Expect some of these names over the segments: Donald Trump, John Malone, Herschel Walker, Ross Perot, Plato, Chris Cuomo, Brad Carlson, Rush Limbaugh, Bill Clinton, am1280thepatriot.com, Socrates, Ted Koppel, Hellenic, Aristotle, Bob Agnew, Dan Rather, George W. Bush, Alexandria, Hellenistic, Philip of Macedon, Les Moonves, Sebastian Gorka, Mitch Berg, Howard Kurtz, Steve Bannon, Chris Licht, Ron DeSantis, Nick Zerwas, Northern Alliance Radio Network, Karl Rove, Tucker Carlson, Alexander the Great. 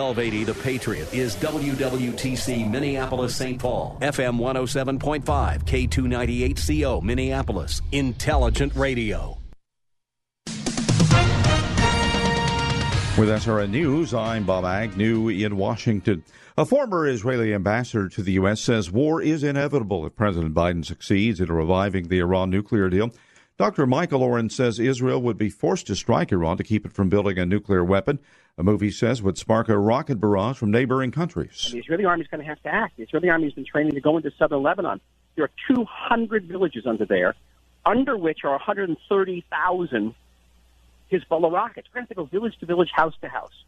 1280 The Patriot is WWTC Minneapolis, St. Paul. FM 107.5, K298CO, Minneapolis. Intelligent Radio. With SRN News, I'm Bob Agnew in Washington. A former Israeli ambassador to the U.S. says war is inevitable if President Biden succeeds in reviving the Iran nuclear deal. Dr. Michael Oren says Israel would be forced to strike Iran to keep it from building a nuclear weapon, a move he says would spark a rocket barrage from neighboring countries. And the Israeli army is going to have to act. The Israeli army has been training to go into southern Lebanon. There are 200 villages under there, under which are 130,000 Hezbollah rockets. We're going to go village to village, house to house.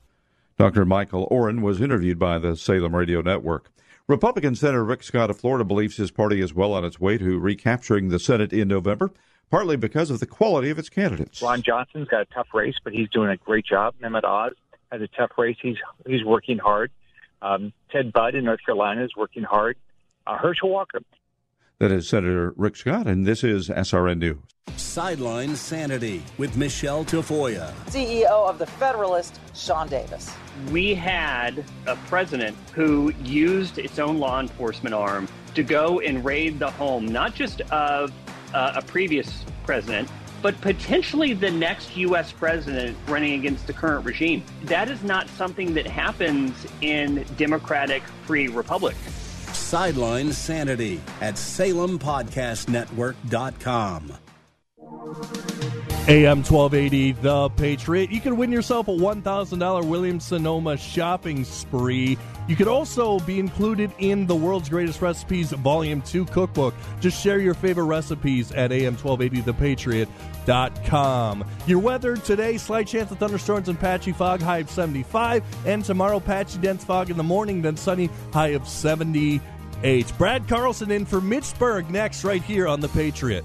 Dr. Michael Oren was interviewed by the Salem Radio Network. Republican Senator Rick Scott of Florida believes his party is well on its way to recapturing the Senate in November, partly because of the quality of its candidates. Ron Johnson's got a tough race, but he's doing a great job. Mehmet Oz has a tough race. He's working hard. Ted Budd in North Carolina is working hard. Herschel Walker. That is Senator Rick Scott, and this is SRN News. Sideline Sanity with Michelle Tafoya. CEO of The Federalist, Sean Davis. We had a president who used its own law enforcement arm to go and raid the home, not just of a previous president, but potentially the next U.S. president running against the current regime. That is not something that happens in democratic free republic. Sideline Sanity at SalemPodcastNetwork.com. AM 1280, The Patriot. You can win yourself a $1,000 Williams-Sonoma shopping spree. You could also be included in the World's Greatest Recipes Volume 2 cookbook. Just share your favorite recipes at am1280thepatriot.com. Your weather today, slight chance of thunderstorms and patchy fog, high of 75. And tomorrow, patchy dense fog in the morning, then sunny, high of 78. Brad Carlson in for Mitch Berg next right here on The Patriot.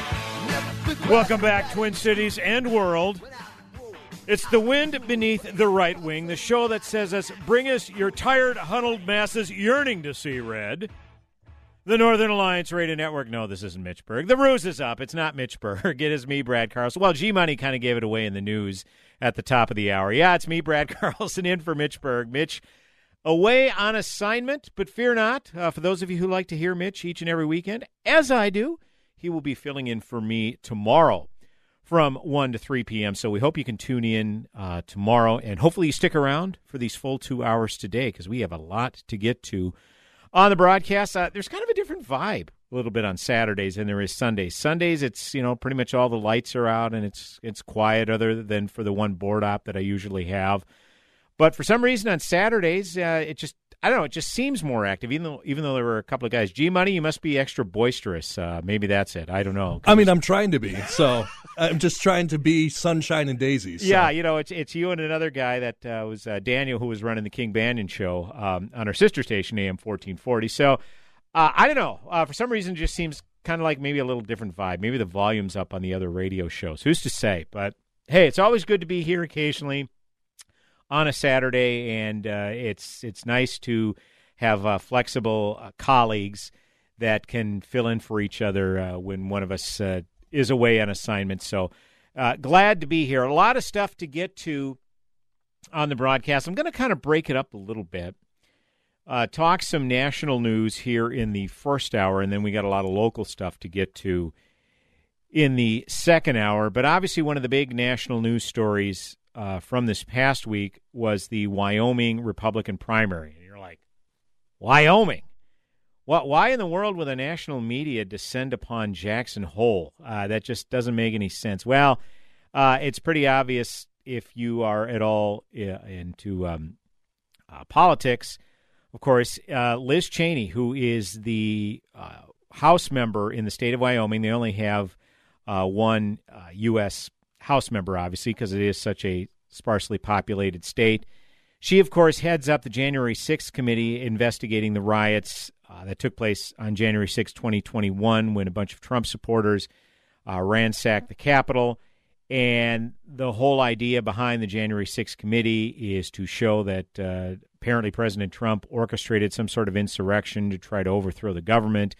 Welcome back, Twin Cities and world. It's the wind beneath the right wing, the show that says us, bring us your tired, huddled masses yearning to see red. The Northern Alliance Radio Network. No, this isn't Mitch Berg. The ruse is up. It's not Mitch Berg. It is me, Brad Carlson. Well, G-Money kind of gave it away in the news at the top of the hour. Yeah, it's me, Brad Carlson, in for Mitch Berg. Mitch, away on assignment, but fear not. For those of you who like to hear Mitch each and every weekend, as I do, he will be filling in for me tomorrow from 1 to 3 p.m. So we hope you can tune in tomorrow, and hopefully you stick around for these full 2 hours today, because we have a lot to get to on the broadcast. There's kind of a different vibe a little bit on Saturdays than there is Sundays. Sundays, it's, you know, pretty much all the lights are out and it's quiet, other than for the one board op that I usually have. But for some reason on Saturdays, it just, I don't know, it just seems more active, even though there were a couple of guys. G-Money, you must be extra boisterous. Maybe that's it. I don't know. I mean, I'm trying to be, so I'm just trying to be sunshine and daisies. So. Yeah, you know, it's you and another guy that was Daniel, who was running the King Banyan show on our sister station, AM 1440. So, I don't know. For some reason, it just seems kind of like maybe a little different vibe. Maybe the volume's up on the other radio shows. Who's to say? But, hey, it's always good to be here occasionally on a Saturday, and it's nice to have flexible colleagues that can fill in for each other when one of us is away on assignment. So glad to be here. A lot of stuff to get to on the broadcast. I'm going to kind of break it up a little bit, talk some national news here in the first hour, and then we got a lot of local stuff to get to in the second hour. But obviously one of the big national news stories from this past week was the Wyoming Republican primary. And you're like, Wyoming. Well, why in the world would the national media descend upon Jackson Hole? That just doesn't make any sense. Well, it's pretty obvious if you are at all into politics. Of course, Liz Cheney, who is the House member in the state of Wyoming, they only have one U.S. House member, obviously, because it is such a sparsely populated state. She, of course, heads up the January 6th committee investigating the riots that took place on January 6, 2021, when a bunch of Trump supporters ransacked the Capitol. And the whole idea behind the January 6th committee is to show that apparently President Trump orchestrated some sort of insurrection to try to overthrow the government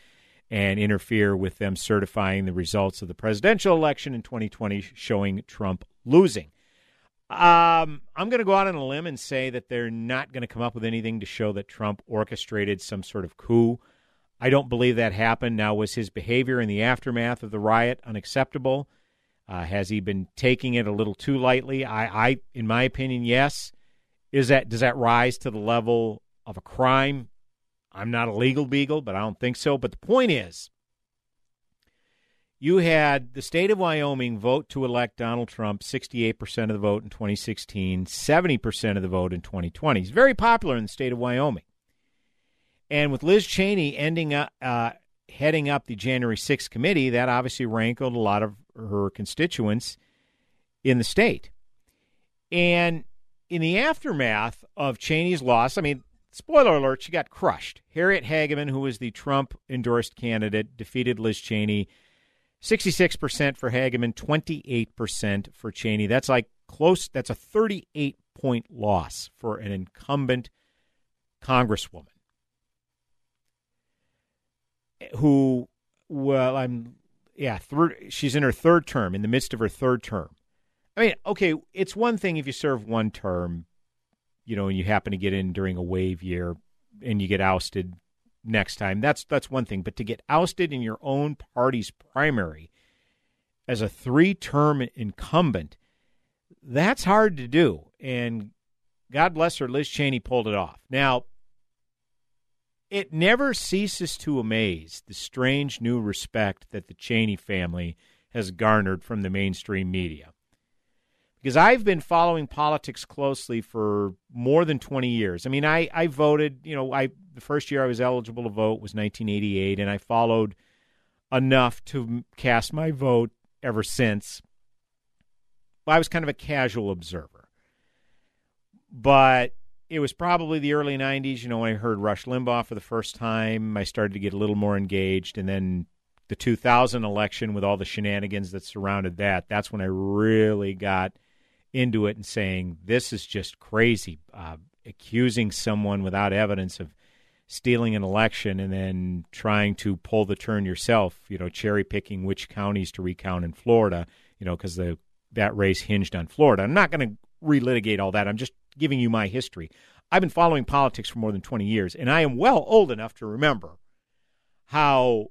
and interfere with them certifying the results of the presidential election in 2020, showing Trump losing. I'm going to go out on a limb and say that they're not going to come up with anything to show that Trump orchestrated some sort of coup. I don't believe that happened. Now, was his behavior in the aftermath of the riot unacceptable? Has he been taking it a little too lightly? I in my opinion, yes. Does that rise to the level of a crime? I'm not a legal beagle, but I don't think so. But the point is, you had the state of Wyoming vote to elect Donald Trump, 68% of the vote in 2016, 70% of the vote in 2020. He's very popular in the state of Wyoming. And with Liz Cheney ending up heading up the January 6th committee, that obviously rankled a lot of her constituents in the state. And in the aftermath of Cheney's loss, I mean, spoiler alert, she got crushed. Harriet Hageman, who was the Trump-endorsed candidate, defeated Liz Cheney. 66% for Hageman, 28% for Cheney. That's like close. That's a 38-point loss for an incumbent congresswoman who, well, she's in her third term, in the midst of her third term. I mean, okay, it's one thing if you serve one term, you know, and you happen to get in during a wave year and you get ousted next time. That's one thing. But to get ousted in your own party's primary as a three-term incumbent, that's hard to do. And God bless her, Liz Cheney pulled it off. Now, it never ceases to amaze the strange new respect that the Cheney family has garnered from the mainstream media. Because I've been following politics closely for more than 20 years. I mean, I voted, you know, the first year I was eligible to vote was 1988, and I followed enough to cast my vote ever since. Well, I was kind of a casual observer. But it was probably the early 90s, you know, when I heard Rush Limbaugh for the first time, I started to get a little more engaged, and then the 2000 election with all the shenanigans that surrounded that, that's when I really got into it and saying, this is just crazy. Accusing someone without evidence of stealing an election and then trying to pull the turn yourself, you know, cherry picking which counties to recount in Florida, you know, because that race hinged on Florida. I'm not going to relitigate all that. I'm just giving you my history. I've been following politics for more than 20 years, and I am well old enough to remember how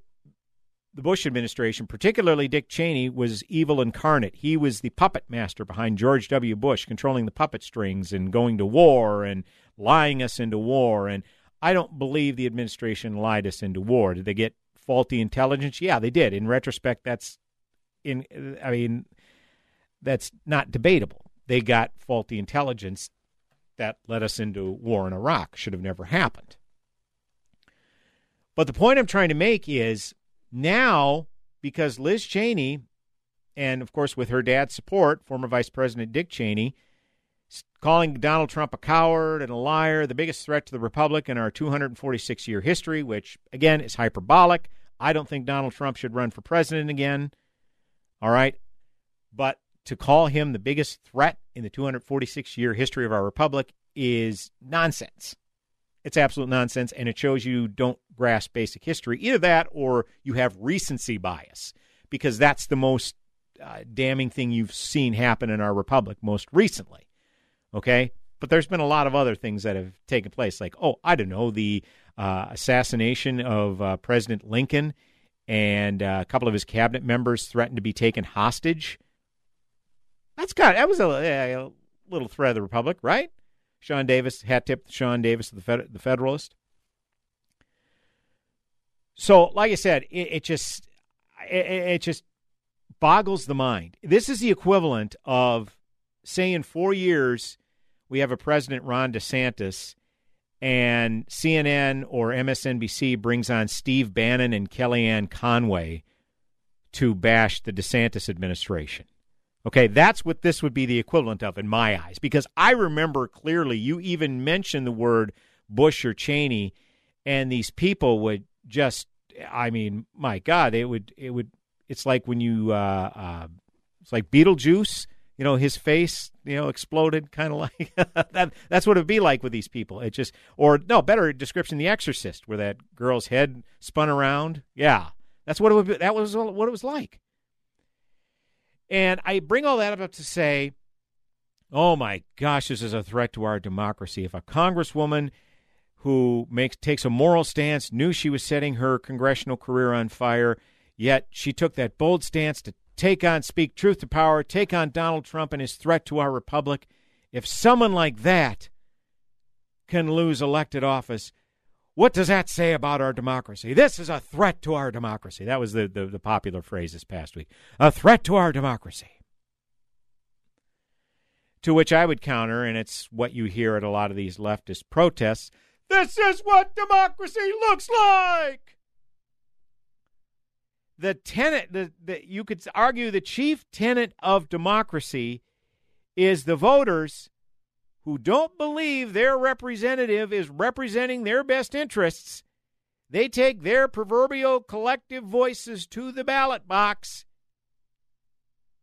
the Bush administration, particularly Dick Cheney, was evil incarnate. He was the puppet master behind George W. Bush, controlling the puppet strings and going to war and lying us into war. And I don't believe the administration lied us into war. Did they get faulty intelligence? Yeah, they did. In retrospect, that's not debatable. They got faulty intelligence that led us into war in Iraq. Should have never happened. But the point I'm trying to make is, now, because Liz Cheney, and of course with her dad's support, former Vice President Dick Cheney, calling Donald Trump a coward and a liar, the biggest threat to the Republic in our 246-year history, which, again, is hyperbolic. I don't think Donald Trump should run for president again, all right? But to call him the biggest threat in the 246-year history of our Republic is nonsense. It's absolute nonsense, and it shows you don't grasp basic history. Either that or you have recency bias, because that's the most damning thing you've seen happen in our republic most recently, okay? But there's been a lot of other things that have taken place, like, the assassination of President Lincoln, and a couple of his cabinet members threatened to be taken hostage. That was a little threat of the republic, right? Sean Davis, hat tip to Sean Davis of The Federalist. So, like I said, it just boggles the mind. This is the equivalent of saying 4 years we have a president, Ron DeSantis, and CNN or MSNBC brings on Steve Bannon and Kellyanne Conway to bash the DeSantis administration. Okay, that's what this would be the equivalent of in my eyes, because I remember clearly you even mentioned the word Bush or Cheney, and these people would just, I mean, my God, it would. It's like when you, it's like Beetlejuice, you know, his face, you know, exploded, kind of like that. That's what it'd be like with these people. It just, or no, better description, The Exorcist, where that girl's head spun around. Yeah, that's what it would be. That was what it was like. And I bring all that up to say, oh, my gosh, this is a threat to our democracy. If a congresswoman who takes a moral stance knew she was setting her congressional career on fire, yet she took that bold stance to speak truth to power, take on Donald Trump and his threat to our republic. If someone like that can lose elected office, what does that say about our democracy? This is a threat to our democracy. That was the popular phrase this past week. A threat to our democracy. To which I would counter, and it's what you hear at a lot of these leftist protests, this is what democracy looks like! The tenet, you could argue the chief tenet of democracy is the voters who don't believe their representative is representing their best interests, they take their proverbial collective voices to the ballot box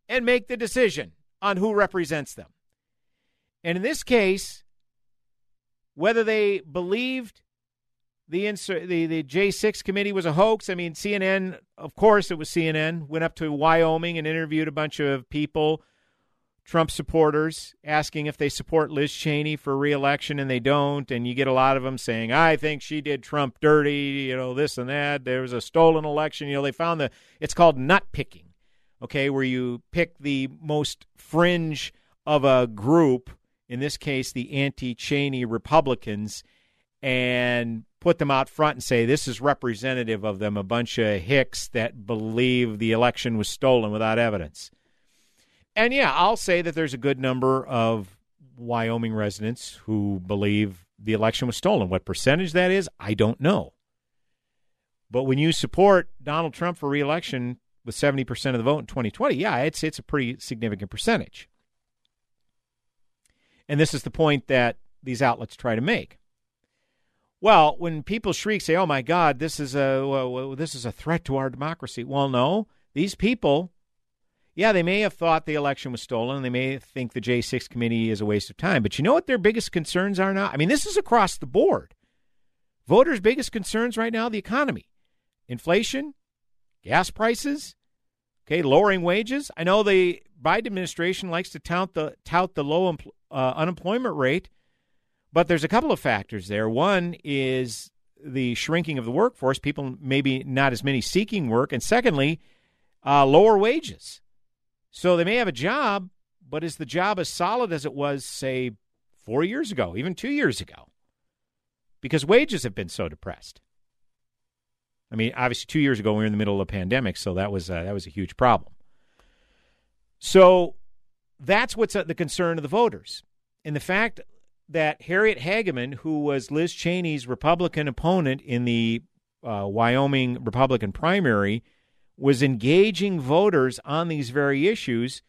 and make the decision on who represents them. And in this case, whether they believed the J6 committee was a hoax, I mean, CNN, of course it was CNN, went up to Wyoming and interviewed a bunch of people, Trump supporters, asking if they support Liz Cheney for re-election, and they don't. And you get a lot of them saying, I think she did Trump dirty, you know, this and that. There was a stolen election. You know, they found it's called nut picking, okay, where you pick the most fringe of a group, in this case, the anti-Cheney Republicans, and put them out front and say, this is representative of them, a bunch of hicks that believe the election was stolen without evidence. And, yeah, I'll say that there's a good number of Wyoming residents who believe the election was stolen. What percentage that is, I don't know. But when you support Donald Trump for re-election with 70% of the vote in 2020, yeah, it's a pretty significant percentage. And this is the point that these outlets try to make. Well, when people shriek, say, oh, my God, this is a threat to our democracy. Well, no, these people... Yeah, they may have thought the election was stolen. They may think the J6 committee is a waste of time. But you know what their biggest concerns are now? I mean, this is across the board. Voters' biggest concerns right now, the economy, inflation, gas prices, okay, lowering wages. I know the Biden administration likes to tout the low unemployment rate, but there's a couple of factors there. One is the shrinking of the workforce, people maybe not as many seeking work. And secondly, lower wages. So they may have a job, but is the job as solid as it was, say, 4 years ago, even 2 years ago? Because wages have been so depressed. I mean, obviously, 2 years ago, we were in the middle of a pandemic, so that was a huge problem. So that's what's the concern of the voters. And the fact that Harriet Hageman, who was Liz Cheney's Republican opponent in the Wyoming Republican primary, was engaging voters on these very issues,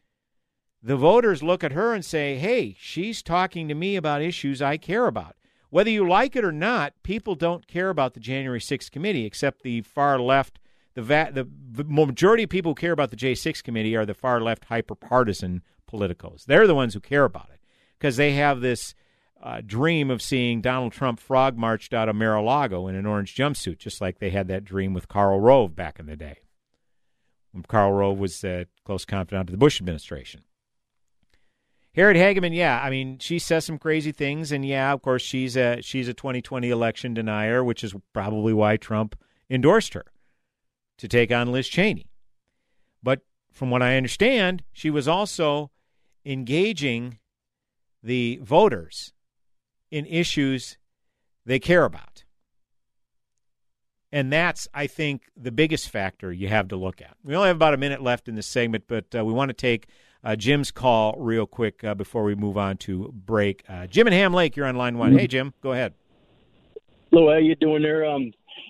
the voters look at her and say, hey, she's talking to me about issues I care about. Whether you like it or not, people don't care about the January 6th committee, except the far left. The majority of people who care about the J6 committee are the far left hyper-partisan politicos. They're the ones who care about it because they have this dream of seeing Donald Trump frog marched out of Mar-a-Lago in an orange jumpsuit, just like they had that dream with Karl Rove back in the day. When Karl Rove was a close confidant to the Bush administration. Harriet Hageman, yeah, I mean, she says some crazy things, and yeah, of course, she's a 2020 election denier, which is probably why Trump endorsed her to take on Liz Cheney. But from what I understand, she was also engaging the voters in issues they care about. And that's, I think, the biggest factor you have to look at. We only have about a minute left in this segment, but we want to take Jim's call real quick before we move on to break. Jim in Ham Lake, you're on line one. Hey, Jim, go ahead. Hello, how you doing there?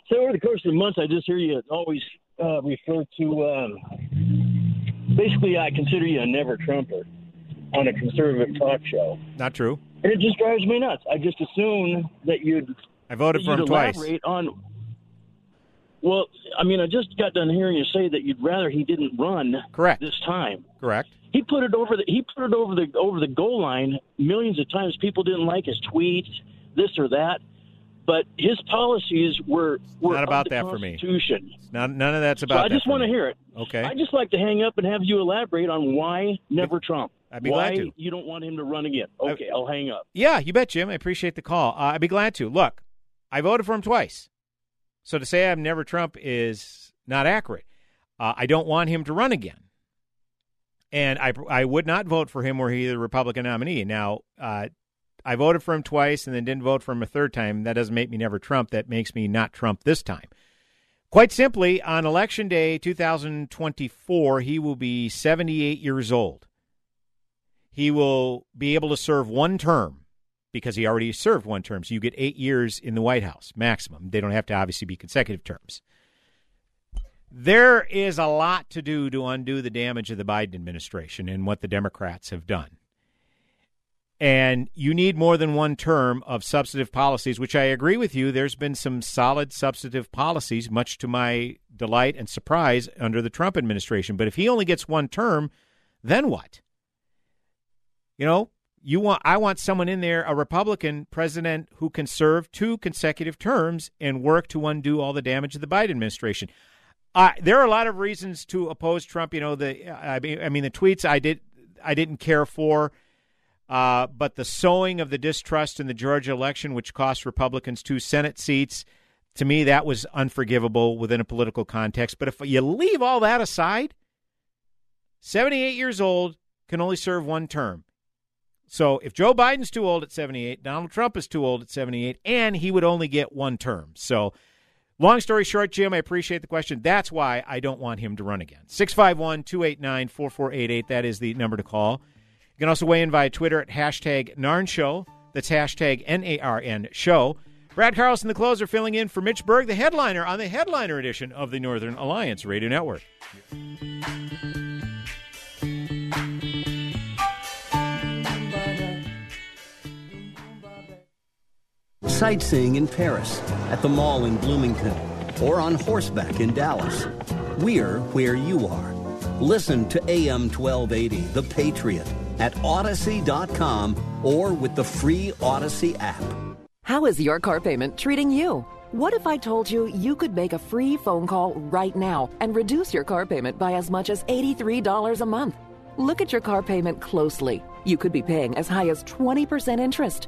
So over the course of the month, I just hear you always refer to, basically, I consider you a never-Trumper on a conservative talk show. Not true. And it just drives me nuts. I just assume that you'd I voted for him twice. On, well, I mean, I just got done hearing you say that you'd rather he didn't run. Correct. This time. Correct. He put it over the over the goal line millions of times. People didn't like his tweets, this or that, but his policies were not about that for me. None of that's about. So I just want to hear it. Okay. I just like to hang up and have you elaborate on why never Trump. I'd be glad to. You don't want him to run again. Okay, I'll hang up. Yeah, you bet, Jim. I appreciate the call. I'd be glad to. Look, I voted for him twice. So to say I'm never Trump is not accurate. I don't want him to run again. And I would not vote for him were he the Republican nominee. Now, I voted for him twice and then didn't vote for him a third time. That doesn't make me never Trump. That makes me not Trump this time. Quite simply, on Election Day 2024, he will be 78 years old. He will be able to serve one term because he already served one term. So you get 8 years in the White House maximum. They don't have to obviously be consecutive terms. There is a lot to do to undo the damage of the Biden administration and what the Democrats have done. And you need more than one term of substantive policies, which I agree with you. There's been some solid substantive policies, much to my delight and surprise, under the Trump administration. But if he only gets one term, then what? You know, I want someone in there, a Republican president who can serve two consecutive terms and work to undo all the damage of the Biden administration. There are a lot of reasons to oppose Trump. You know, the tweets I didn't care for, but the sowing of the distrust in the Georgia election, which cost Republicans 2 Senate seats, to me that was unforgivable within a political context. But if you leave all that aside, 78 years old can only serve one term. So if Joe Biden's too old at 78, Donald Trump is too old at 78, and he would only get one term. So long story short, Jim, I appreciate the question. That's why I don't want him to run again. 651-289-4488. That is the number to call. You can also weigh in via Twitter at #NarnShow. That's #NarnShow. Brad Carlson, the closer, filling in for Mitch Berg, the headliner on the headliner edition of the Northern Alliance Radio Network. Sightseeing in Paris, at the mall in Bloomington, or on horseback in Dallas. We're where you are. Listen to AM 1280, The Patriot, at Odyssey.com or with the free Odyssey app. How is your car payment treating you? What if I told you you could make a free phone call right now and reduce your car payment by as much as $83 a month? Look at your car payment closely. You could be paying as high as 20% interest.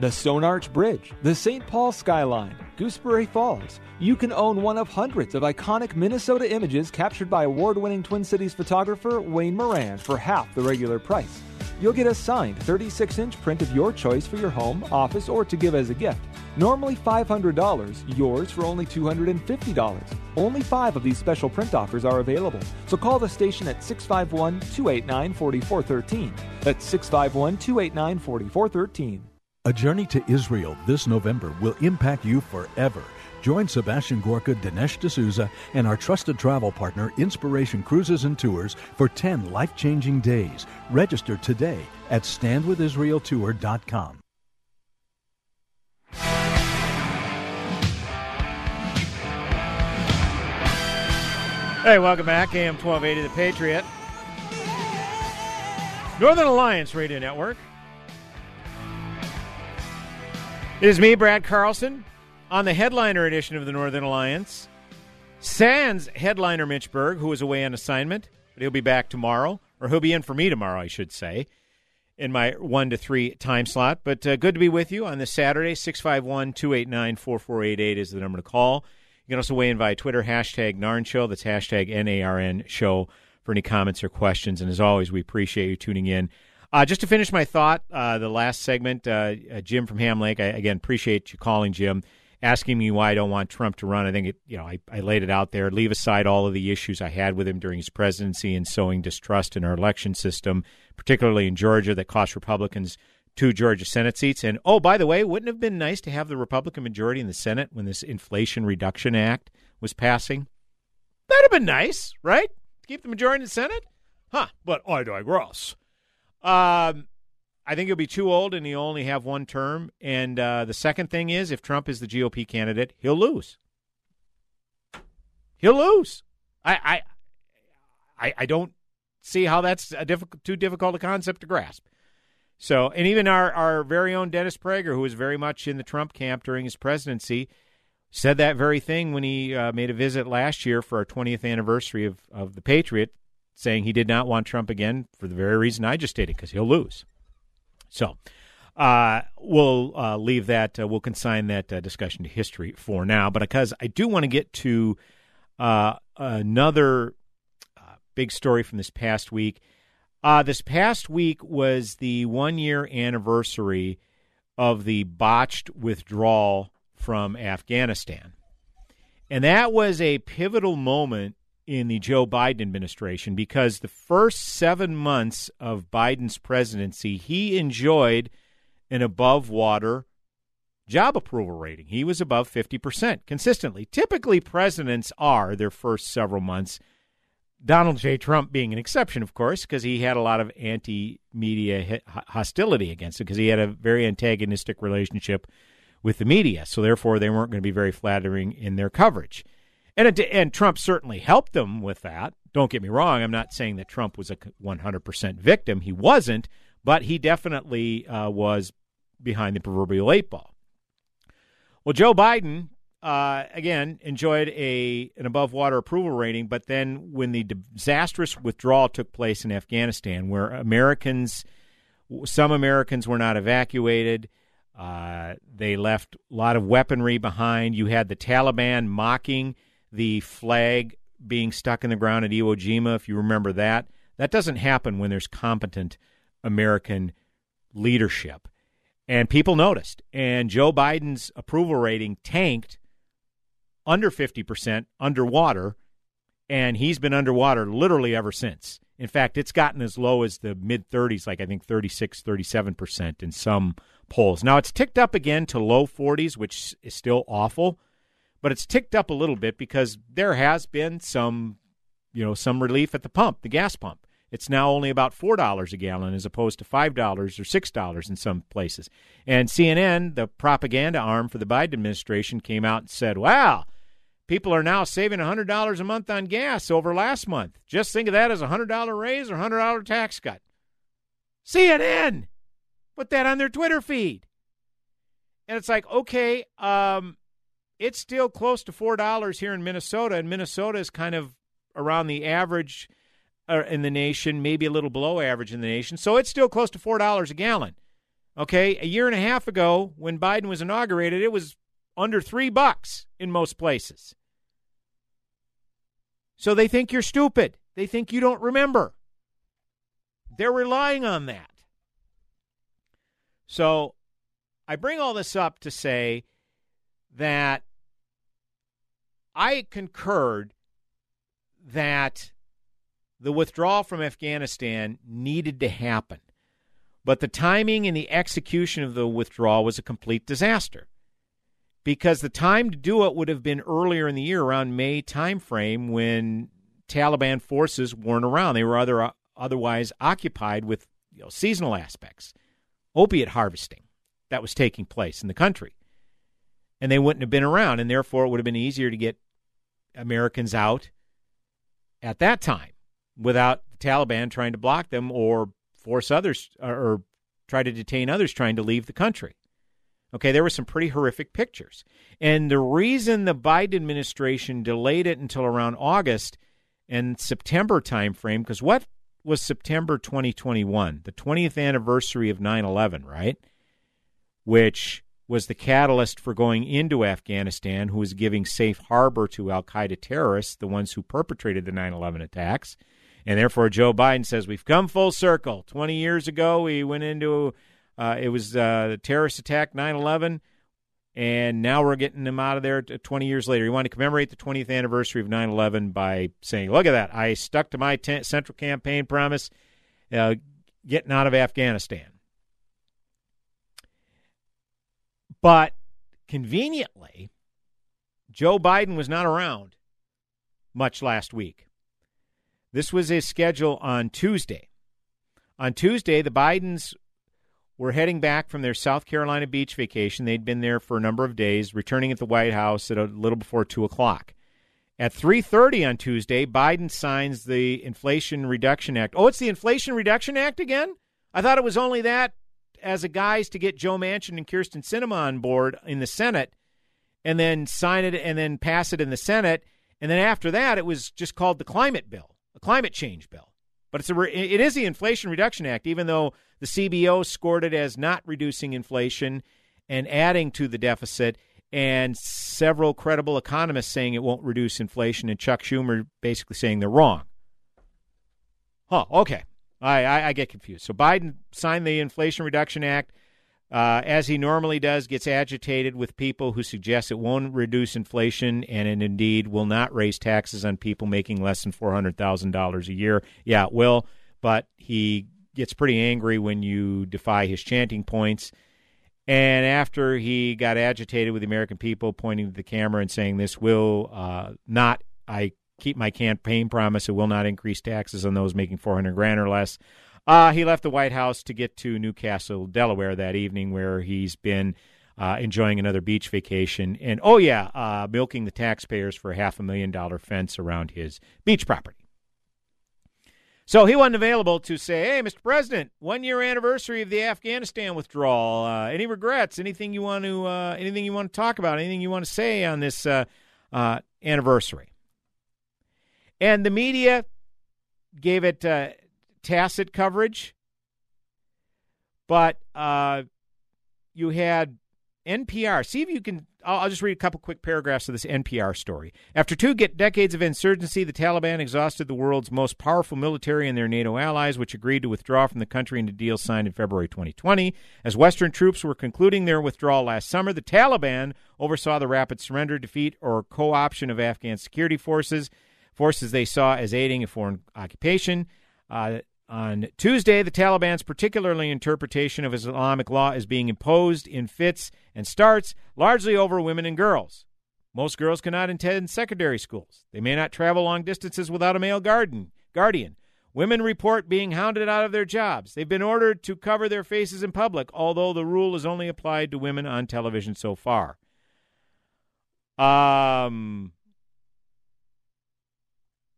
The Stone Arch Bridge, the St. Paul skyline, Gooseberry Falls. You can own one of hundreds of iconic Minnesota images captured by award-winning Twin Cities photographer Wayne Moran for half the regular price. You'll get a signed 36-inch print of your choice for your home, office, or to give as a gift. Normally $500, yours for only $250. Only 5 of these special print offers are available, so call the station at 651-289-4413. That's 651-289-4413. A journey to Israel this November will impact you forever. Join Sebastian Gorka, Dinesh D'Souza, and our trusted travel partner, Inspiration Cruises and Tours, for 10 life-changing days. Register today at StandWithIsraelTour.com. Hey, welcome back. AM 1280, The Patriot. Northern Alliance Radio Network. It is me, Brad Carlson, on the headliner edition of the Northern Alliance. Sans headliner Mitch Berg, who is away on assignment, but he'll be back tomorrow, or he'll be in for me tomorrow, I should say, in my 1 to 3 time slot. But good to be with you on this Saturday. 651-289-4488 is the number to call. You can also weigh in via Twitter, hashtag Narn Show. That's hashtag NARN Show for any comments or questions. And as always, we appreciate you tuning in. Just to finish my thought, the last segment, Jim from Ham Lake, I appreciate you calling, Jim, asking me why I don't want Trump to run. I think I laid it out there. Leave aside all of the issues I had with him during his presidency and sowing distrust in our election system, particularly in Georgia, that cost Republicans 2 Georgia Senate seats. And, oh, by the way, wouldn't it have been nice to have the Republican majority in the Senate when this Inflation Reduction Act was passing? That would have been nice, right? Keep the majority in the Senate? Huh, but I digress. I think he'll be too old and he'll only have 1 term. And the second thing is, if Trump is the GOP candidate, he'll lose. He'll lose. I don't see how that's too difficult a concept to grasp. So, and even our very own Dennis Prager, who was very much in the Trump camp during his presidency, said that very thing when he made a visit last year for our 20th anniversary of The Patriot, saying he did not want Trump again for the very reason I just stated, because he'll lose. So we'll leave that. We'll consign that discussion to history for now. But because I do want to get to another big story from this past week. This past week was the 1-year anniversary of the botched withdrawal from Afghanistan. And that was a pivotal moment in the Joe Biden administration, because the first 7 months of Biden's presidency, he enjoyed an above-water job approval rating. He was above 50% consistently. Typically, presidents are their first several months, Donald J. Trump being an exception, of course, because he had a lot of anti-media hostility against it, because he had a very antagonistic relationship with the media. So therefore, they weren't going to be very flattering in their coverage. And Trump certainly helped them with that. Don't get me wrong. I'm not saying that Trump was a 100% victim. He wasn't, but he definitely was behind the proverbial 8 ball. Well, Joe Biden, again, enjoyed an above-water approval rating, but then when the disastrous withdrawal took place in Afghanistan, where some Americans were not evacuated, they left a lot of weaponry behind. You had the Taliban mocking the flag being stuck in the ground at Iwo Jima, if you remember that. That doesn't happen when there's competent American leadership. And people noticed. And Joe Biden's approval rating tanked under 50%, underwater, and he's been underwater literally ever since. In fact, it's gotten as low as the mid-30s, like I think 36, 37% in some polls. Now, it's ticked up again to low 40s, which is still awful. But it's ticked up a little bit because there has been some relief at the pump, the gas pump. It's now only about $4 a gallon as opposed to $5 or $6 in some places. And CNN, the propaganda arm for the Biden administration, came out and said, wow, people are now saving $100 a month on gas over last month. Just think of that as a $100 raise or $100 tax cut. CNN put that on their Twitter feed. And it's like, okay, it's still close to $4 here in Minnesota, and Minnesota is kind of around the average in the nation, maybe a little below average in the nation. So it's still close to $4 a gallon. Okay, a year and a half ago when Biden was inaugurated, it was under $3 in most places. So they think you're stupid. They think you don't remember. They're relying on that. So I bring all this up to say that I concurred that the withdrawal from Afghanistan needed to happen. But the timing and the execution of the withdrawal was a complete disaster, because the time to do it would have been earlier in the year, around May timeframe, when Taliban forces weren't around. They were otherwise occupied with, you know, seasonal aspects, opiate harvesting that was taking place in the country. And they wouldn't have been around, and therefore it would have been easier to get Americans out at that time without the Taliban trying to block them or force others or try to detain others trying to leave the country. Okay, there were some pretty horrific pictures. And the reason the Biden administration delayed it until around August and September timeframe, because what was September 2021? The 20th anniversary of 9/11, right? Which was the catalyst for going into Afghanistan, who was giving safe harbor to al-Qaeda terrorists, the ones who perpetrated the 9/11 attacks. And therefore, Joe Biden says, we've come full circle. 20 years ago, we went into, the terrorist attack, 9/11, and now we're getting them out of there 20 years later. You want to commemorate the 20th anniversary of 9/11 by saying, look at that, I stuck to my central campaign promise, getting out of Afghanistan. But conveniently, Joe Biden was not around much last week. This was his schedule on Tuesday. On Tuesday, the Bidens were heading back from their South Carolina beach vacation. They'd been there for a number of days, returning at the White House at a little before 2 o'clock. At 3:30 on Tuesday, Biden signs the Inflation Reduction Act. Oh, it's the Inflation Reduction Act again? I thought it was only that as a guise to get Joe Manchin and Kirsten Sinema on board in the Senate and then sign it and then pass it in the Senate. And then after that, it was just called the climate bill. A climate change bill. But it is the Inflation Reduction Act, even though the CBO scored it as not reducing inflation and adding to the deficit, and several credible economists saying it won't reduce inflation, and Chuck Schumer basically saying they're wrong. Huh, okay. I get confused. So Biden signed the Inflation Reduction Act, as he normally does, gets agitated with people who suggest it won't reduce inflation and it indeed will not raise taxes on people making less than $400,000 a year. Yeah, it will, but he gets pretty angry when you defy his chanting points. And after he got agitated with the American people, pointing to the camera and saying this will not, I keep my campaign promise, it will not increase taxes on those making $400,000 or less. He left the White House to get to New Castle, Delaware that evening, where he's been enjoying another beach vacation and, milking the taxpayers for a $500,000 fence around his beach property. So he wasn't available to say, hey, Mr. President, 1 year anniversary of the Afghanistan withdrawal. Any regrets? Anything you want to talk about? Anything you want to say on this anniversary? And the media gave it tacit coverage, but you had NPR. See if you can, I'll just read a couple quick paragraphs of this NPR story. After two decades of insurgency, the Taliban exhausted the world's most powerful military and their NATO allies, which agreed to withdraw from the country in a deal signed in February 2020. As Western troops were concluding their withdrawal last summer, the Taliban oversaw the rapid surrender, defeat, or co-option of Afghan security forces they saw as aiding a foreign occupation. On Tuesday, the Taliban's particularly interpretation of Islamic law is being imposed in fits and starts, largely over women and girls. Most girls cannot attend secondary schools. They may not travel long distances without a male guardian. Women report being hounded out of their jobs. They've been ordered to cover their faces in public, although the rule is only applied to women on television so far.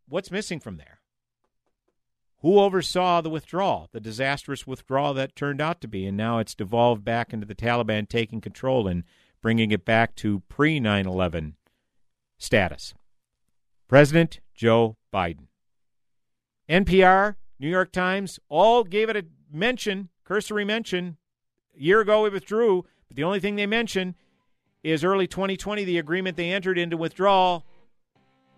What's missing from there? Who oversaw the withdrawal, the disastrous withdrawal that turned out to be, and now it's devolved back into the Taliban taking control and bringing it back to pre-9/11 status? President Joe Biden. NPR, New York Times, all gave it a mention, cursory mention. A year ago, it withdrew, but the only thing they mention is early 2020, the agreement they entered into withdrawal,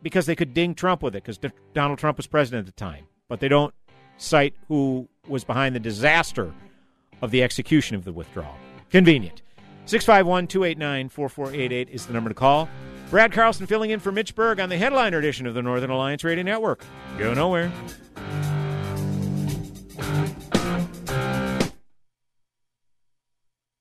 because they could ding Trump with it, because Donald Trump was president at the time. But they don't cite who was behind the disaster of the execution of the withdrawal. Convenient. 651-289-4488 is the number to call. Brad Carlson filling in for Mitch Berg on the headliner edition of the Northern Alliance Radio Network. Go nowhere.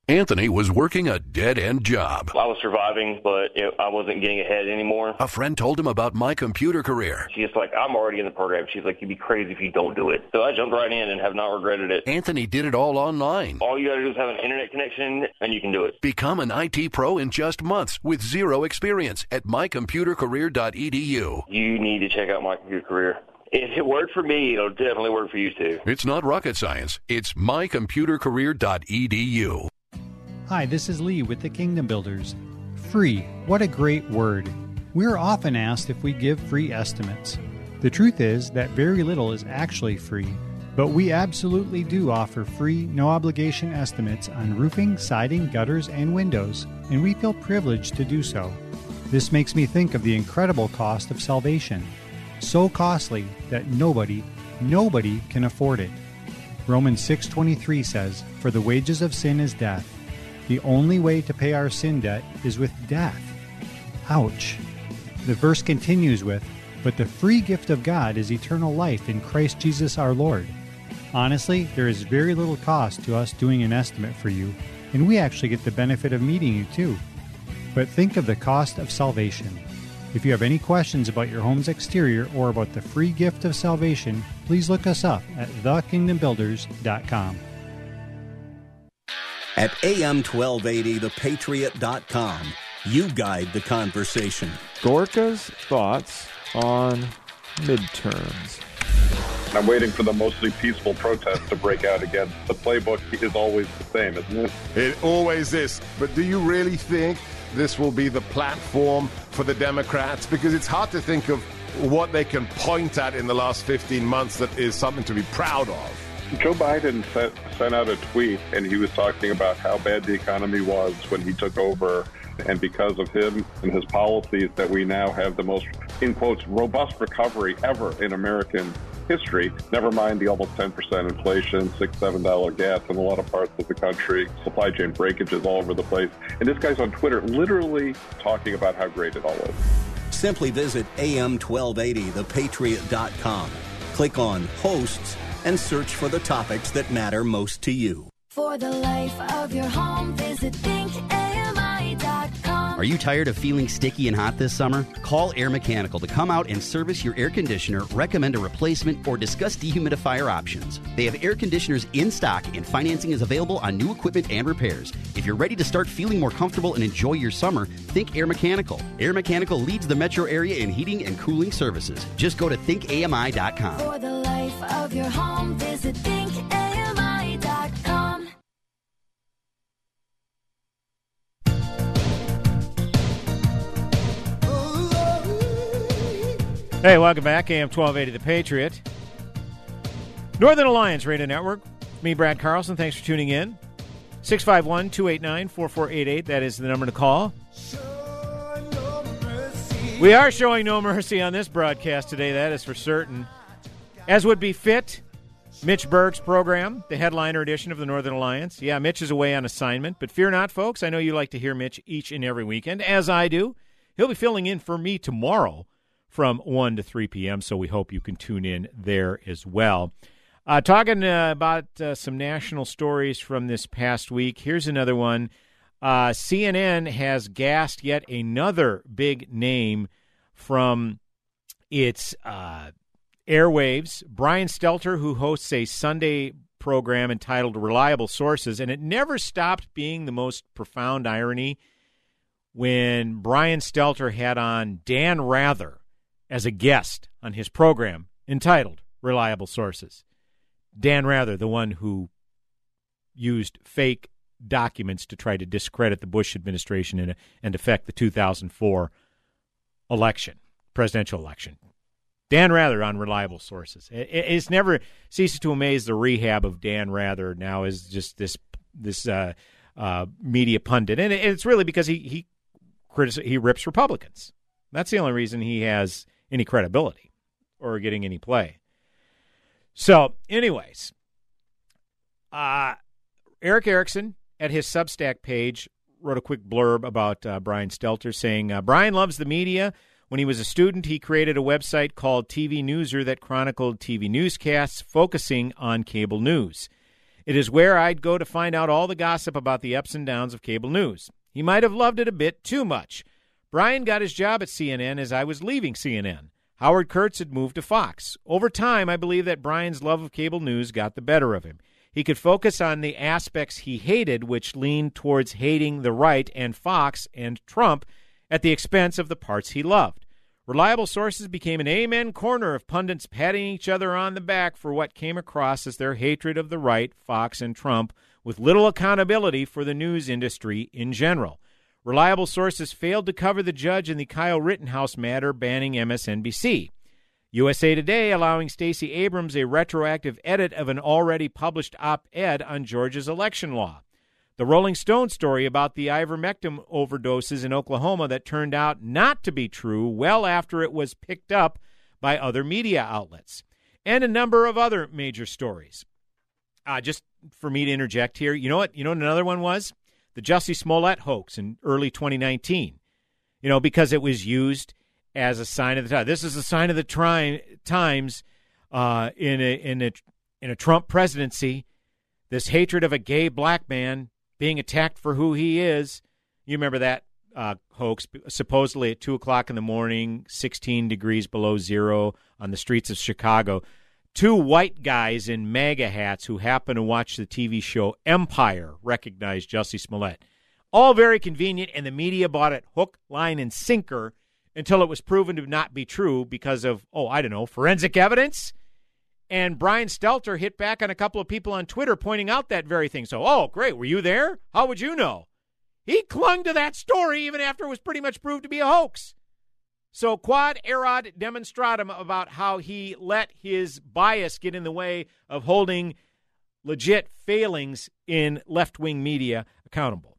Anthony was working a dead-end job. I was surviving, but I wasn't getting ahead anymore. A friend told him about my computer career. She's like, I'm already in the program. She's like, you'd be crazy if you don't do it. So I jumped right in and have not regretted it. Anthony did it all online. All you got to do is have an internet connection, and you can do it. Become an IT pro in just months with zero experience at mycomputercareer.edu. You need to check out My Computer Career. If it worked for me, it'll definitely work for you, too. It's not rocket science. It's mycomputercareer.edu. Hi, this is Lee with the Kingdom Builders. Free, what a great word. We're often asked if we give free estimates. The truth is that very little is actually free, but we absolutely do offer free, no-obligation estimates on roofing, siding, gutters, and windows, and we feel privileged to do so. This makes me think of the incredible cost of salvation, so costly that nobody can afford it. Romans 6:23 says, "For the wages of sin is death." The only way to pay our sin debt is with death. Ouch. The verse continues with, but the free gift of God is eternal life in Christ Jesus our Lord. Honestly, there is very little cost to us doing an estimate for you, and we actually get the benefit of meeting you too. But think of the cost of salvation. If you have any questions about your home's exterior or about the free gift of salvation, please look us up at thekingdombuilders.com. At am1280thepatriot.com, you guide the conversation. Gorka's thoughts on midterms. I'm waiting for the mostly peaceful protest to break out again. The playbook is always the same, isn't it? It always is. But do you really think this will be the platform for the Democrats? Because it's hard to think of what they can point at in the last 15 months that is something to be proud of. Joe Biden sent out a tweet, and he was talking about how bad the economy was when he took over, and because of him and his policies that we now have the most, in quotes, robust recovery ever in American history, never mind the almost 10% inflation, $6-7 gas in a lot of parts of the country, supply chain breakages all over the place. And this guy's on Twitter literally talking about how great it all is. Simply visit am1280thepatriot.com. Click on Hosts and search for the topics that matter most to you. For the life of your home, visit thinkami.com. Are you tired of feeling sticky and hot this summer? Call Air Mechanical to come out and service your air conditioner, recommend a replacement, or discuss dehumidifier options. They have air conditioners in stock, and financing is available on new equipment and repairs. If you're ready to start feeling more comfortable and enjoy your summer, think Air Mechanical. Air Mechanical leads the metro area in heating and cooling services. Just go to thinkami.com. For the life of your home, visit thinkami.com. Hey, welcome back. AM 1280 The Patriot. Northern Alliance Radio Network. Me, Brad Carlson. Thanks for tuning in. 651-289-4488. That is the number to call. We are showing no mercy on this broadcast today. That is for certain. As would be fit, Mitch Berg's program, the headliner edition of the Northern Alliance. Yeah, Mitch is away on assignment, but fear not, folks. I know you like to hear Mitch each and every weekend, as I do. He'll be filling in for me tomorrow from 1 to 3 p.m., so we hope you can tune in there as well. Talking about some national stories from this past week, here's another one. CNN has gassed yet another big name from its airwaves. Brian Stelter, who hosts a Sunday program entitled Reliable Sources, and it never stopped being the most profound irony when Brian Stelter had on Dan Rather as a guest on his program entitled reliable sources. Dan Rather, the one who used fake documents to try to discredit the Bush administration and affect the 2004 election, presidential election. Dan Rather on reliable sources. It's never ceases to amaze, the rehab of Dan Rather now is just this media pundit. And it's really because he rips Republicans. That's the only reason he has any credibility or getting any play. So anyways, Eric Erickson at his Substack page wrote a quick blurb about Brian Stelter, saying, Brian loves the media. When he was a student, he created a website called TV Newser that chronicled TV newscasts focusing on cable news. It is where I'd go to find out all the gossip about the ups and downs of cable news. He might have loved it a bit too much. Brian got his job at CNN as I was leaving CNN. Howard Kurtz had moved to Fox. Over time, I believe that Brian's love of cable news got the better of him. He could focus on the aspects he hated, which leaned towards hating the right and Fox and Trump at the expense of the parts he loved. Reliable sources became an amen corner of pundits patting each other on the back for what came across as their hatred of the right, Fox, and Trump, with little accountability for the news industry in general. Reliable sources failed to cover the judge in the Kyle Rittenhouse matter banning MSNBC. USA Today allowing Stacey Abrams a retroactive edit of an already published op-ed on Georgia's election law. The Rolling Stone story about the ivermectin overdoses in Oklahoma that turned out not to be true well after it was picked up by other media outlets. And a number of other major stories. Just for me to interject here, you know what another one was? The Jussie Smollett hoax in early 2019. You know, because it was used as a sign of the times. This is a sign of the times in a Trump presidency, this hatred of a gay black man being attacked for who he is. You remember that hoax, supposedly at 2 o'clock in the morning, 16 degrees below zero on the streets of Chicago. Two white guys in MAGA hats who happened to watch the TV show Empire recognized Jussie Smollett. All very convenient, and the media bought it hook, line, and sinker until it was proven to not be true because of, forensic evidence? And Brian Stelter hit back on a couple of people on Twitter pointing out that very thing. So, great, were you there? How would you know? He clung to that story even after it was pretty much proved to be a hoax. So quod erat demonstratum about how he let his bias get in the way of holding legit failings in left-wing media accountable.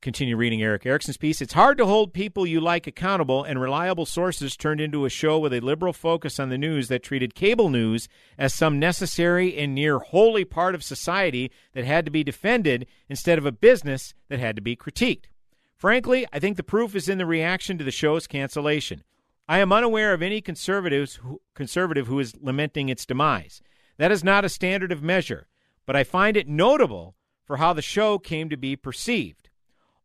Continue reading Eric Erickson's piece. It's hard to hold people you like accountable, and reliable sources turned into a show with a liberal focus on the news that treated cable news as some necessary and near holy part of society that had to be defended instead of a business that had to be critiqued. Frankly, I think the proof is in the reaction to the show's cancellation. I am unaware of any conservative who is lamenting its demise. That is not a standard of measure, but I find it notable for how the show came to be perceived.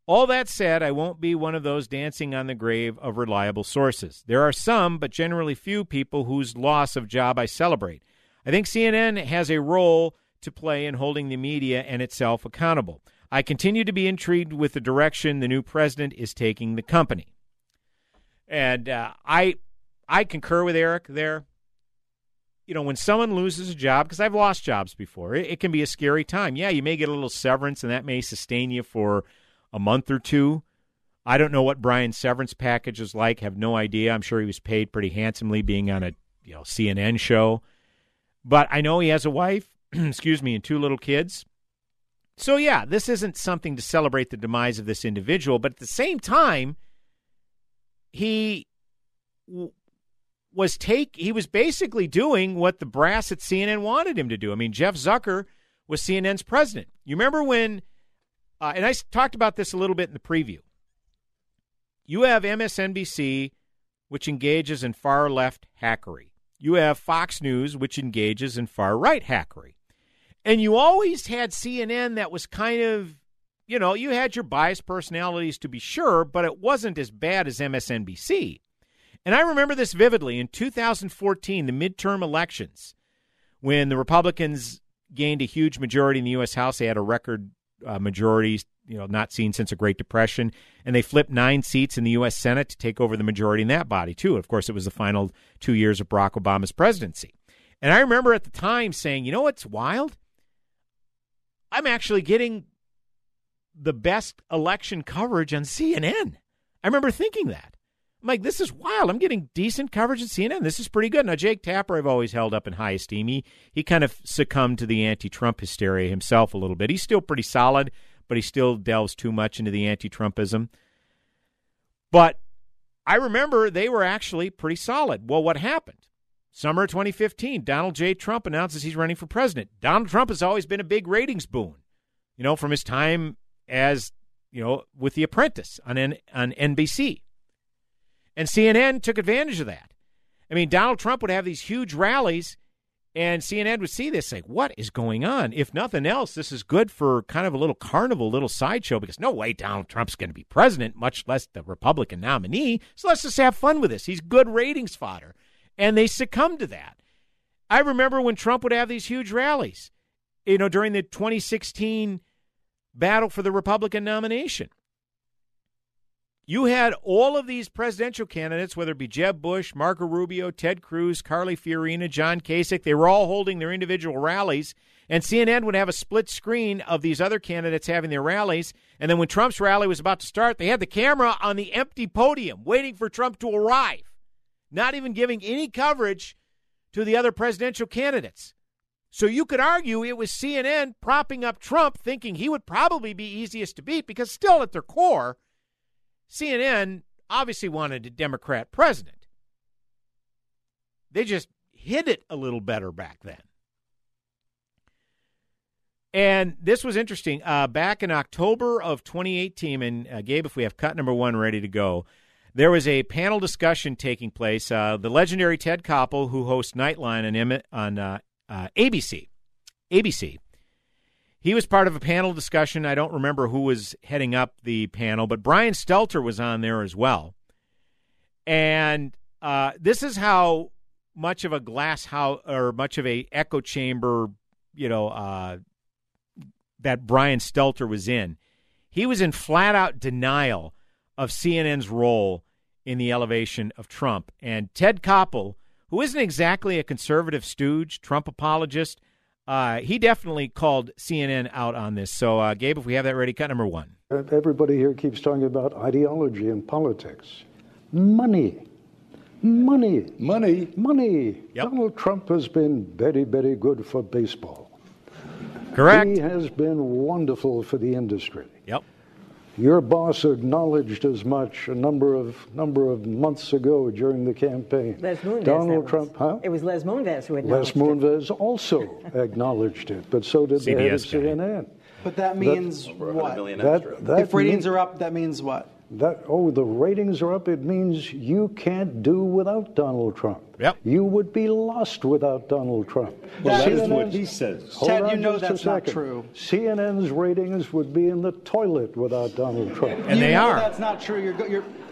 All that said, I won't be one of those dancing on the grave of reliable sources. There are some, but generally few people whose loss of job I celebrate. I think CNN has a role to play in holding the media and itself accountable. I continue to be intrigued with the direction the new president is taking the company. And I concur with Eric there. You know, when someone loses a job, because I've lost jobs before, it can be a scary time. Yeah, you may get a little severance, and that may sustain you for a month or two. I don't know what Brian's severance package is like. Have no idea. I'm sure he was paid pretty handsomely being on a CNN show. But I know he has a wife, and two little kids. So, yeah, this isn't something to celebrate the demise of this individual. But at the same time, he was basically doing what the brass at CNN wanted him to do. I mean, Jeff Zucker was CNN's president. You remember when... and I talked about this a little bit in the preview. You have MSNBC, which engages in far-left hackery. You have Fox News, which engages in far-right hackery. And you always had CNN that was kind of, you had your biased personalities to be sure, but it wasn't as bad as MSNBC. And I remember this vividly. In 2014, the midterm elections, when the Republicans gained a huge majority in the U.S. House, they had a record majority not seen since the Great Depression. And they flipped 9 seats in the U.S. Senate to take over the majority in that body, too. Of course, it was the final 2 years of Barack Obama's presidency. And I remember at the time saying, you know what's wild? I'm actually getting the best election coverage on CNN. I remember thinking that. I'm like, this is wild. I'm getting decent coverage at CNN. This is pretty good. Now, Jake Tapper, I've always held up in high esteem. He kind of succumbed to the anti-Trump hysteria himself a little bit. He's still pretty solid, but he still delves too much into the anti-Trumpism. But I remember they were actually pretty solid. Well, what happened? Summer of 2015, Donald J. Trump announces he's running for president. Donald Trump has always been a big ratings boon, from his time as, with The Apprentice on NBC. And CNN took advantage of that. I mean, Donald Trump would have these huge rallies, and CNN would see this, like, what is going on? If nothing else, this is good for kind of a little carnival, little sideshow, because no way Donald Trump's going to be president, much less the Republican nominee. So let's just have fun with this. He's good ratings fodder. And they succumbed to that. I remember when Trump would have these huge rallies, during the 2016 battle for the Republican nomination. You had all of these presidential candidates, whether it be Jeb Bush, Marco Rubio, Ted Cruz, Carly Fiorina, John Kasich. They were all holding their individual rallies, and CNN would have a split screen of these other candidates having their rallies. And then when Trump's rally was about to start, they had the camera on the empty podium waiting for Trump to arrive, not even giving any coverage to the other presidential candidates. So you could argue it was CNN propping up Trump, thinking he would probably be easiest to beat, because still at their core, CNN obviously wanted a Democrat president. They just hid it a little better back then. And this was interesting. Back in October of 2018, and Gabe, if we have cut number one ready to go, there was a panel discussion taking place. The legendary Ted Koppel, who hosts Nightline on ABC. He was part of a panel discussion. I don't remember who was heading up the panel, but Brian Stelter was on there as well. And this is how much of a glass house or much of a echo chamber, that Brian Stelter was in. He was in flat out denial of CNN's role in the elevation of Trump. And Ted Koppel, who isn't exactly a conservative stooge, Trump apologist, he definitely called CNN out on this. So, Gabe, if we have that ready, cut number one. Everybody here keeps talking about ideology and politics. Money. Yep. Donald Trump has been very, very good for baseball. Correct. He has been wonderful for the industry. Yep. Your boss acknowledged as much a number of months ago during the campaign. Les Moonves. Donald Trump, huh? It was Les Moonves who acknowledged it. Les Moonves also acknowledged it, but so did CBS the head of CNN. But that means what? If ratings are up, that means what? The ratings are up. It means you can't do without Donald Trump. Yep. You would be lost without Donald Trump. Well, that is what he says. Ted, that's not true. CNN's ratings would be in the toilet without Donald Trump. And they are. That's not true.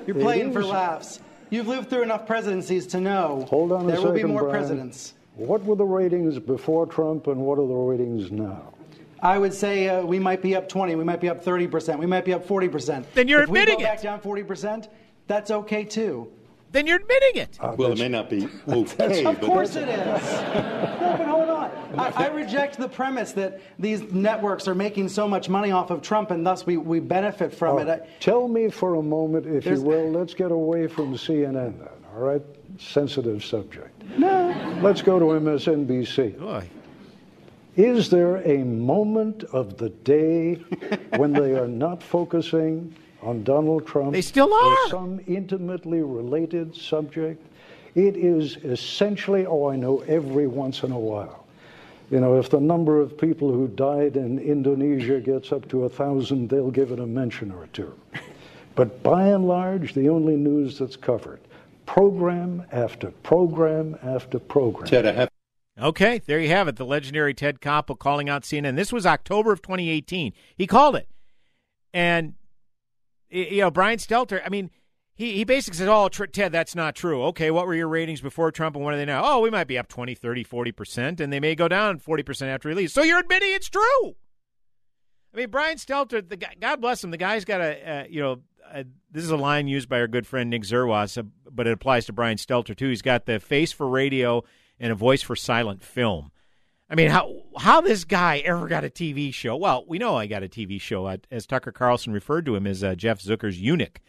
You're playing for laughs. You've lived through enough presidencies to know. Hold on a second, Brian. There will be more presidents. What were the ratings before Trump, and what are the ratings now? I would say we might be up 20%, we might be up 30%, we might be up 40%. Then you're admitting it. If we go back down 40%, that's okay too. Then you're admitting it. Well, it may not be okay. Of course it is. No, but hold on. I reject the premise that these networks are making so much money off of Trump, and thus we benefit from it. Tell me for a moment, if you will, let's get away from CNN then, all right? Sensitive subject. No. Let's go to MSNBC. Boy. Is there a moment of the day when they are not focusing on Donald Trump? They still are. Or some intimately related subject? It is essentially, every once in a while. If the number of people who died in Indonesia gets up to 1,000, they'll give it a mention or two. But by and large, the only news that's covered, program after program after program. Okay, there you have it. The legendary Ted Koppel calling out CNN. This was October of 2018. He called it. And, Brian Stelter, he basically says, Ted, that's not true. Okay, what were your ratings before Trump and what are they now? Oh, we might be up 20, 30, 40%, and they may go down 40% after release. So you're admitting it's true. I mean, Brian Stelter, the guy, God bless him, the guy's got a, this is a line used by our good friend Nick Zerwas, but it applies to Brian Stelter, too. He's got the face for radio and a voice for silent film. I mean, how this guy ever got a TV show? Well, we know he got a TV show. As Tucker Carlson referred to him as Jeff Zucker's eunuch.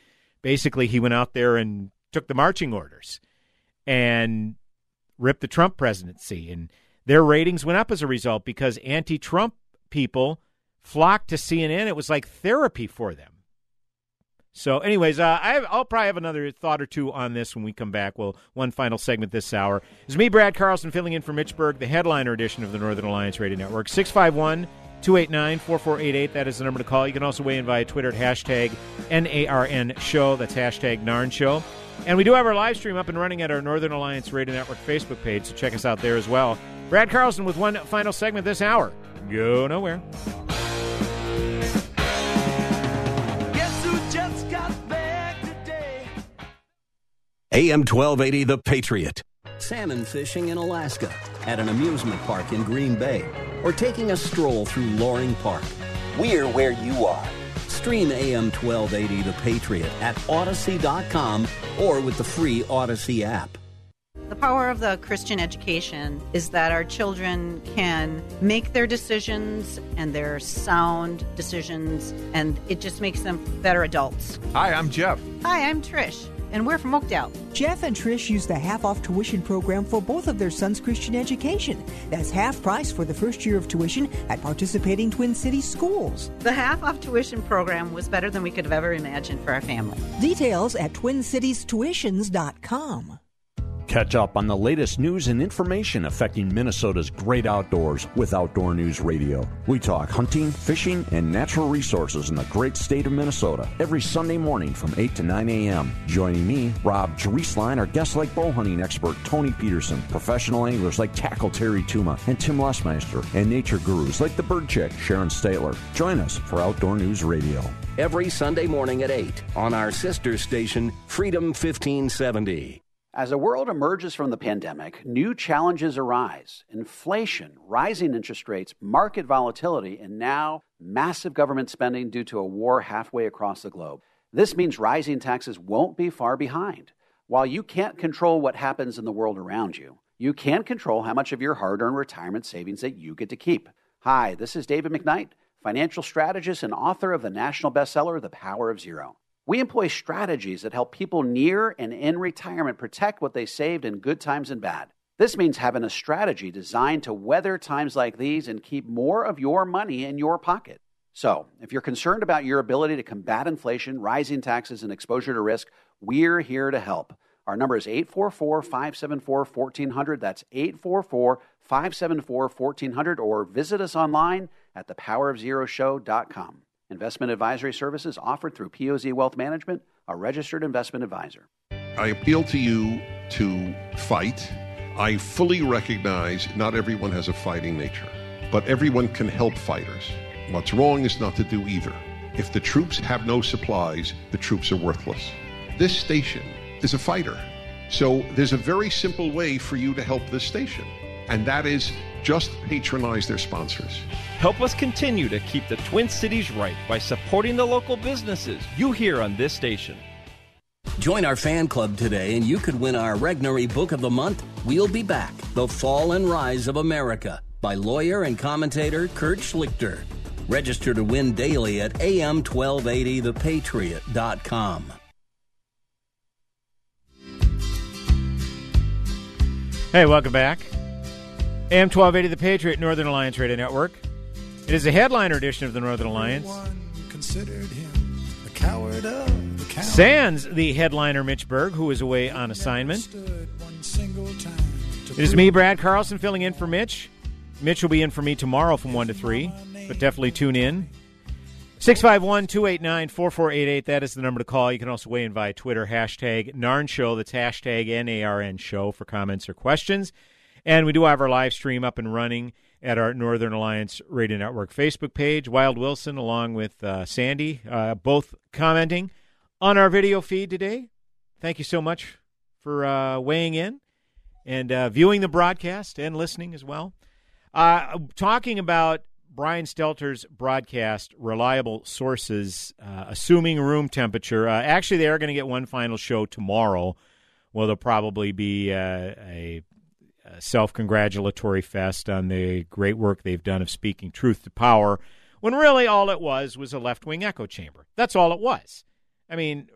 Basically, he went out there and took the marching orders and ripped the Trump presidency. And their ratings went up as a result because anti-Trump people flocked to CNN. It was like therapy for them. So anyways, I'll probably have another thought or two on this when we come back. Well, one final segment this hour. It's me, Brad Carlson, filling in for Mitch Berg, the headliner edition of the Northern Alliance Radio Network. 651-289-4488. That is the number to call. You can also weigh in via Twitter at hashtag NARN show. That's hashtag NARN show. And we do have our live stream up and running at our Northern Alliance Radio Network Facebook page, so check us out there as well. Brad Carlson with one final segment this hour. Go nowhere. AM 1280, The Patriot. Salmon fishing in Alaska, at an amusement park in Green Bay, or taking a stroll through Loring Park. We're where you are. Stream AM 1280, The Patriot at Odyssey.com or with the free Odyssey app. The power of the Christian education is that our children can make their decisions, and they're sound decisions, and it just makes them better adults. Hi, I'm Jeff. Hi, I'm Trish. And we're from Oakdale. Jeff and Trish use the half-off tuition program for both of their sons' Christian education. That's half price for the first year of tuition at participating Twin Cities schools. The half-off tuition program was better than we could have ever imagined for our family. Details at TwinCitiesTuitions.com. Catch up on the latest news and information affecting Minnesota's great outdoors with Outdoor News Radio. We talk hunting, fishing, and natural resources in the great state of Minnesota every Sunday morning from 8 to 9 a.m. Joining me, Rob Jerislein, our guests like bow hunting expert Tony Peterson, professional anglers like Tackle Terry Tuma and Tim Lesmeister, and nature gurus like the bird chick Sharon Statler. Join us for Outdoor News Radio every Sunday morning at 8 on our sister station, Freedom 1570. As the world emerges from the pandemic, new challenges arise. Inflation, rising interest rates, market volatility, and now massive government spending due to a war halfway across the globe. This means rising taxes won't be far behind. While you can't control what happens in the world around you, you can control how much of your hard-earned retirement savings that you get to keep. Hi, this is David McKnight, financial strategist and author of the national bestseller, The Power of Zero. We employ strategies that help people near and in retirement protect what they saved in good times and bad. This means having a strategy designed to weather times like these and keep more of your money in your pocket. So, if you're concerned about your ability to combat inflation, rising taxes, and exposure to risk, we're here to help. Our number is 844-574-1400. That's 844-574-1400, or visit us online at thepowerofzeroshow.com. Investment advisory services offered through POZ Wealth Management, a registered investment advisor. I appeal to you to fight. I fully recognize not everyone has a fighting nature, but everyone can help fighters. What's wrong is not to do either. If the troops have no supplies, the troops are worthless. This station is a fighter. So there's a very simple way for you to help this station, and that is just patronize their sponsors. Help us continue to keep the Twin Cities right by supporting the local businesses you hear on this station. Join our fan club today and you could win our Regnery Book of the Month, We'll Be Back, The Fall and Rise of America, by lawyer and commentator Kurt Schlichter. Register to win daily at am1280thepatriot.com. Hey, welcome back. AM 1280, The Patriot, Northern Alliance Radio Network. It is a headliner edition of the Northern Alliance. Sans the headliner, Mitch Berg, who is away on assignment. It is me, Brad Carlson, filling in for Mitch. Mitch will be in for me tomorrow from 1 to 3, but definitely tune in. 651-289-4488, that is the number to call. You can also weigh in via Twitter, hashtag NARNShow, that's hashtag N-A-R-N show for comments or questions. And we do have our live stream up and running at our Northern Alliance Radio Network Facebook page. Wild Wilson, along with Sandy, both commenting on our video feed today. Thank you so much for weighing in and viewing the broadcast and listening as well. Talking about Brian Stelter's broadcast, Reliable Sources, assuming room temperature. Actually, they are going to get one final show tomorrow. Well, there'll probably be a self-congratulatory fest on the great work they've done of speaking truth to power, when really all it was a left-wing echo chamber. That's all it was. I mean,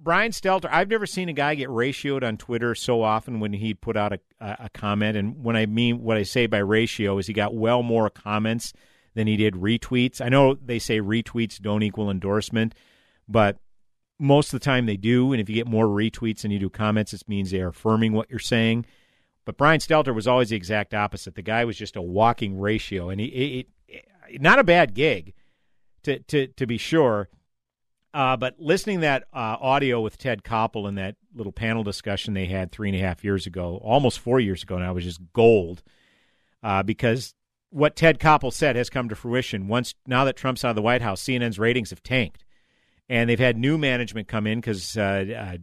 Brian Stelter, I've never seen a guy get ratioed on Twitter so often when he put out a comment. And when I mean what I say by ratio is he got well more comments than he did retweets. I know they say retweets don't equal endorsement, but most of the time they do. And if you get more retweets than you do comments, it means they are affirming what you're saying. But Brian Stelter was always the exact opposite. The guy was just a walking ratio, and he not a bad gig, to be sure. But listening to that audio with Ted Koppel and that little panel discussion they had 3.5 years ago, almost 4 years ago now, was just gold, because what Ted Koppel said has come to fruition. Now that Trump's out of the White House, CNN's ratings have tanked, and they've had new management come in because CNN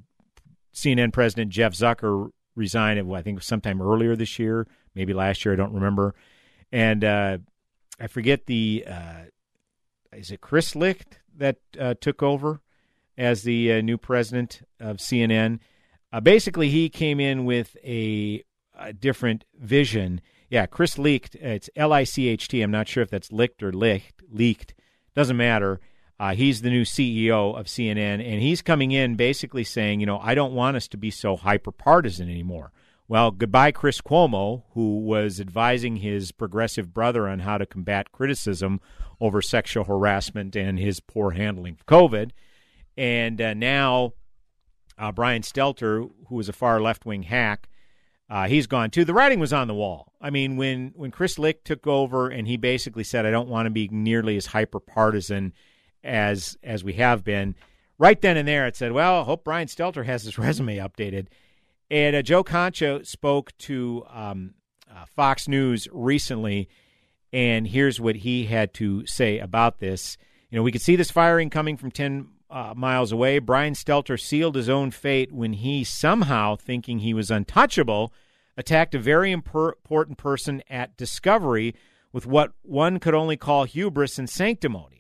President Jeff Zucker resigned, I think, sometime earlier this year, maybe last year, I don't remember. And I forget is it Chris Licht that took over as the new president of CNN? Basically, he came in with a different vision. Yeah, Chris Licht, it's L-I-C-H-T. I'm not sure if that's Licht or Leaked. Doesn't matter. He's the new CEO of CNN, and he's coming in basically saying, I don't want us to be so hyper-partisan anymore. Well, goodbye Chris Cuomo, who was advising his progressive brother on how to combat criticism over sexual harassment and his poor handling of COVID. And now Brian Stelter, who was a far left-wing hack, he's gone too. The writing was on the wall. I mean, when Chris Licht took over and he basically said, I don't want to be nearly as hyper-partisan as we have been, right then and there it said, well, I hope Brian Stelter has his resume updated. And Joe Concha spoke to Fox News recently, and here's what he had to say about this. We could see this firing coming from 10 miles away. Brian Stelter sealed his own fate when he, somehow thinking he was untouchable, attacked a very important person at Discovery with what one could only call hubris and sanctimony.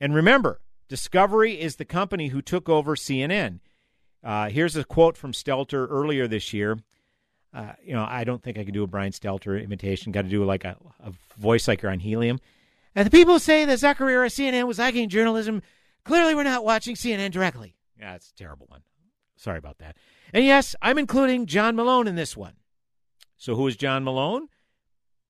And remember, Discovery is the company who took over CNN. Here's a quote from Stelter earlier this year. I don't think I can do a Brian Stelter imitation. Got to do like a voice like you're on helium. And the people say that Zucker era CNN was lacking journalism. Clearly, we're not watching CNN directly. Yeah, that's a terrible one. Sorry about that. And yes, I'm including John Malone in this one. So who is John Malone?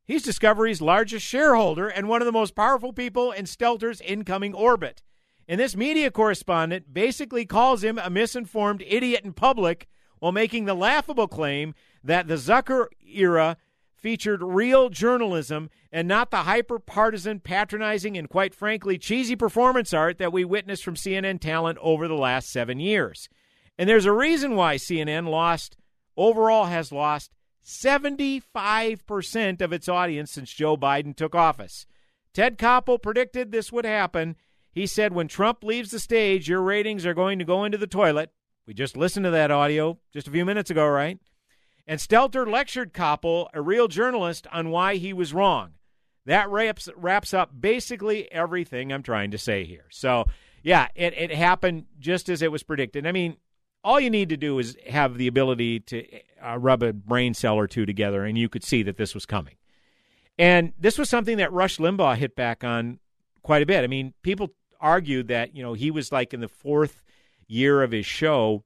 He's Discovery's largest shareholder and one of the most powerful people in Stelter's incoming orbit. And this media correspondent basically calls him a misinformed idiot in public while making the laughable claim that the Zucker era featured real journalism and not the hyper-partisan, patronizing, and quite frankly, cheesy performance art that we witnessed from CNN talent over the last 7 years. And there's a reason why CNN has lost 75% of its audience since Joe Biden took office. Ted Koppel predicted this would happen. He said, when Trump leaves the stage, your ratings are going to go into the toilet. We just listened to that audio just a few minutes ago, right? And Stelter lectured Koppel, a real journalist, on why he was wrong. That wraps up basically everything I'm trying to say here. So, yeah, it happened just as it was predicted. I mean, all you need to do is have the ability to rub a brain cell or two together, and you could see that this was coming. And this was something that Rush Limbaugh hit back on quite a bit. I mean, people argued that, he was like in the fourth year of his show,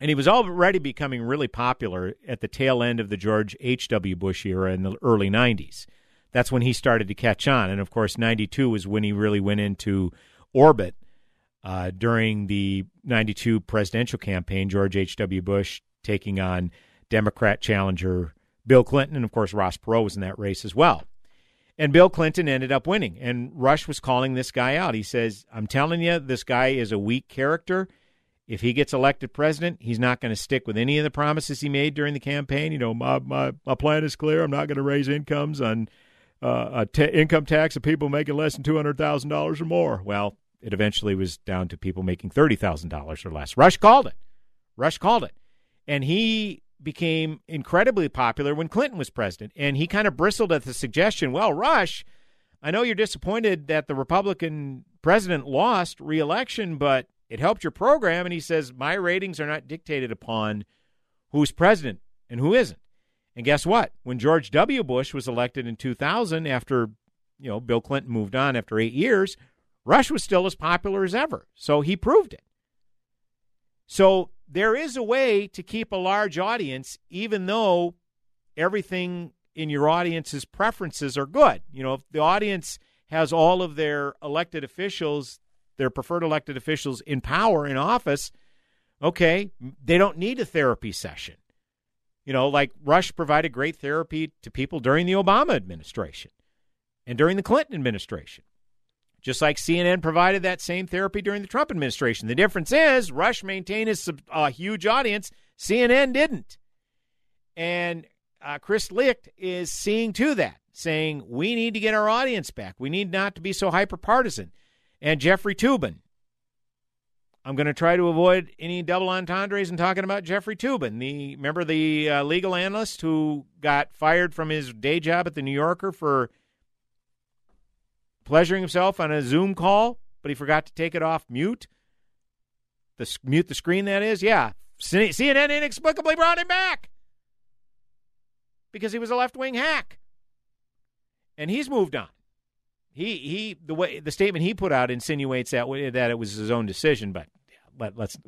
and he was already becoming really popular at the tail end of the George H.W. Bush era in the early 90s. That's when he started to catch on. And, of course, 92 was when he really went into orbit. During the 92 presidential campaign, George H.W. Bush taking on Democrat challenger Bill Clinton. And, of course, Ross Perot was in that race as well. And Bill Clinton ended up winning. And Rush was calling this guy out. He says, I'm telling you, this guy is a weak character. If he gets elected president, he's not going to stick with any of the promises he made during the campaign. My plan is clear. I'm not going to raise incomes on income tax of people making less than $200,000 or more. Well, it eventually was down to people making $30,000 or less. Rush called it. And he became incredibly popular when Clinton was president. And he kind of bristled at the suggestion, well, Rush, I know you're disappointed that the Republican president lost re-election, but it helped your program. And he says, my ratings are not dictated upon who's president and who isn't. And guess what? When George W. Bush was elected in 2000 after, you know, Bill Clinton moved on after 8 years, Rush was still as popular as ever. So he proved it. So there is a way to keep a large audience, even though everything in your audience's preferences are good. You know, if the audience has all of their elected officials, their preferred elected officials in power, in office, okay, they don't need a therapy session. You know, like Rush provided great therapy to people during the Obama administration and during the Clinton administration, just like CNN provided that same therapy during the Trump administration. The difference is Rush maintained his huge audience. CNN didn't. And Chris Licht is seeing to that, saying we need to get our audience back. We need not to be so hyper-partisan. And Jeffrey Toobin. I'm going to try to avoid any double entendres in talking about Jeffrey Toobin, the legal analyst who got fired from his day job at The New Yorker for pleasuring himself on a Zoom call, but he forgot to take it off mute. Mute the screen, that is. Yeah, CNN inexplicably brought him back because he was a left-wing hack. And he's moved on. The statement he put out insinuates that it was his own decision, but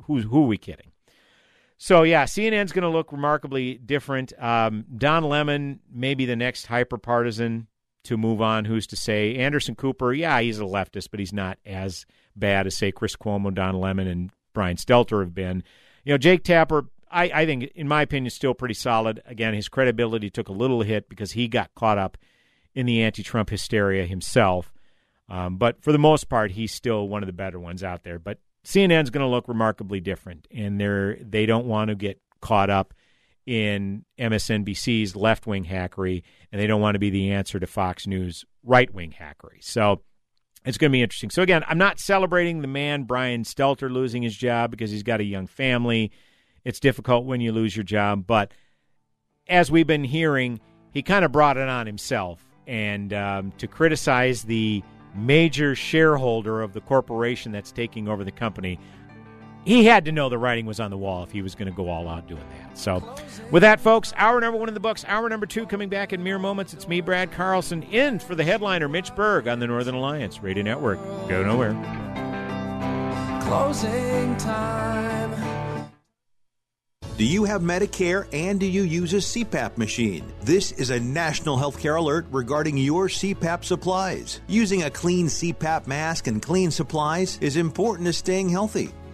who are we kidding? So yeah, CNN's going to look remarkably different. Don Lemon, maybe the next hyperpartisan to move on. Who's to say? Anderson Cooper, yeah, he's a leftist, but he's not as bad as say Chris Cuomo, Don Lemon, and Brian Stelter have been. You know, Jake Tapper, I think, in my opinion, still pretty solid. Again, his credibility took a little hit because he got caught up in the anti-Trump hysteria himself. But for the most part, he's still one of the better ones out there. But CNN's going to look remarkably different, and they don't want to get caught up in MSNBC's left-wing hackery, and they don't want to be the answer to Fox News' right-wing hackery. So it's going to be interesting. So, again, I'm not celebrating the man Brian Stelter losing his job because he's got a young family. It's difficult when you lose your job. But as we've been hearing, he kind of brought it on himself. And to criticize the major shareholder of the corporation that's taking over the company, he had to know the writing was on the wall if he was going to go all out doing that. So with that, folks, hour number one in the books. Hour number two coming back in mere moments. It's me, Brad Carlson, in for the headliner, Mitch Berg, on the Northern Alliance Radio Network. Go nowhere. Closing time. Do you have Medicare and do you use a CPAP machine? This is a national healthcare alert regarding your CPAP supplies. Using a clean CPAP mask and clean supplies is important to staying healthy.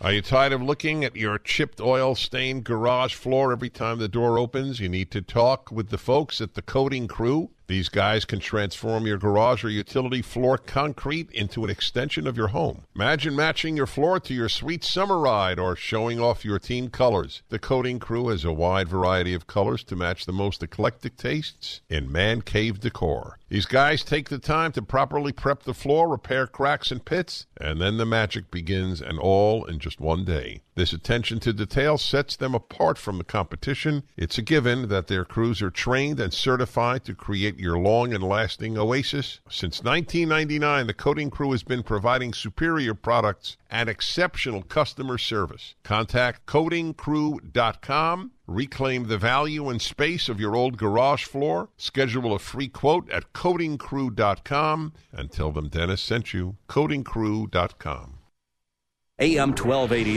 Are you tired of looking at your chipped, oil-stained garage floor every time the door opens? You need to talk with the folks at the Coating Crew. These guys can transform your garage or utility floor concrete into an extension of your home. Imagine matching your floor to your sweet summer ride or showing off your team colors. The Coating Crew has a wide variety of colors to match the most eclectic tastes in man cave decor. These guys take the time to properly prep the floor, repair cracks and pits, and then the magic begins, and all in just one day. This attention to detail sets them apart from the competition. It's a given that their crews are trained and certified to create your long and lasting oasis. Since 1999, the Coating Crew has been providing superior products and exceptional customer service. Contact coatingcrew.com. Reclaim the value and space of your old garage floor. Schedule a free quote at coatingcrew.com and tell them Dennis sent you. Coatingcrew.com. AM 1280.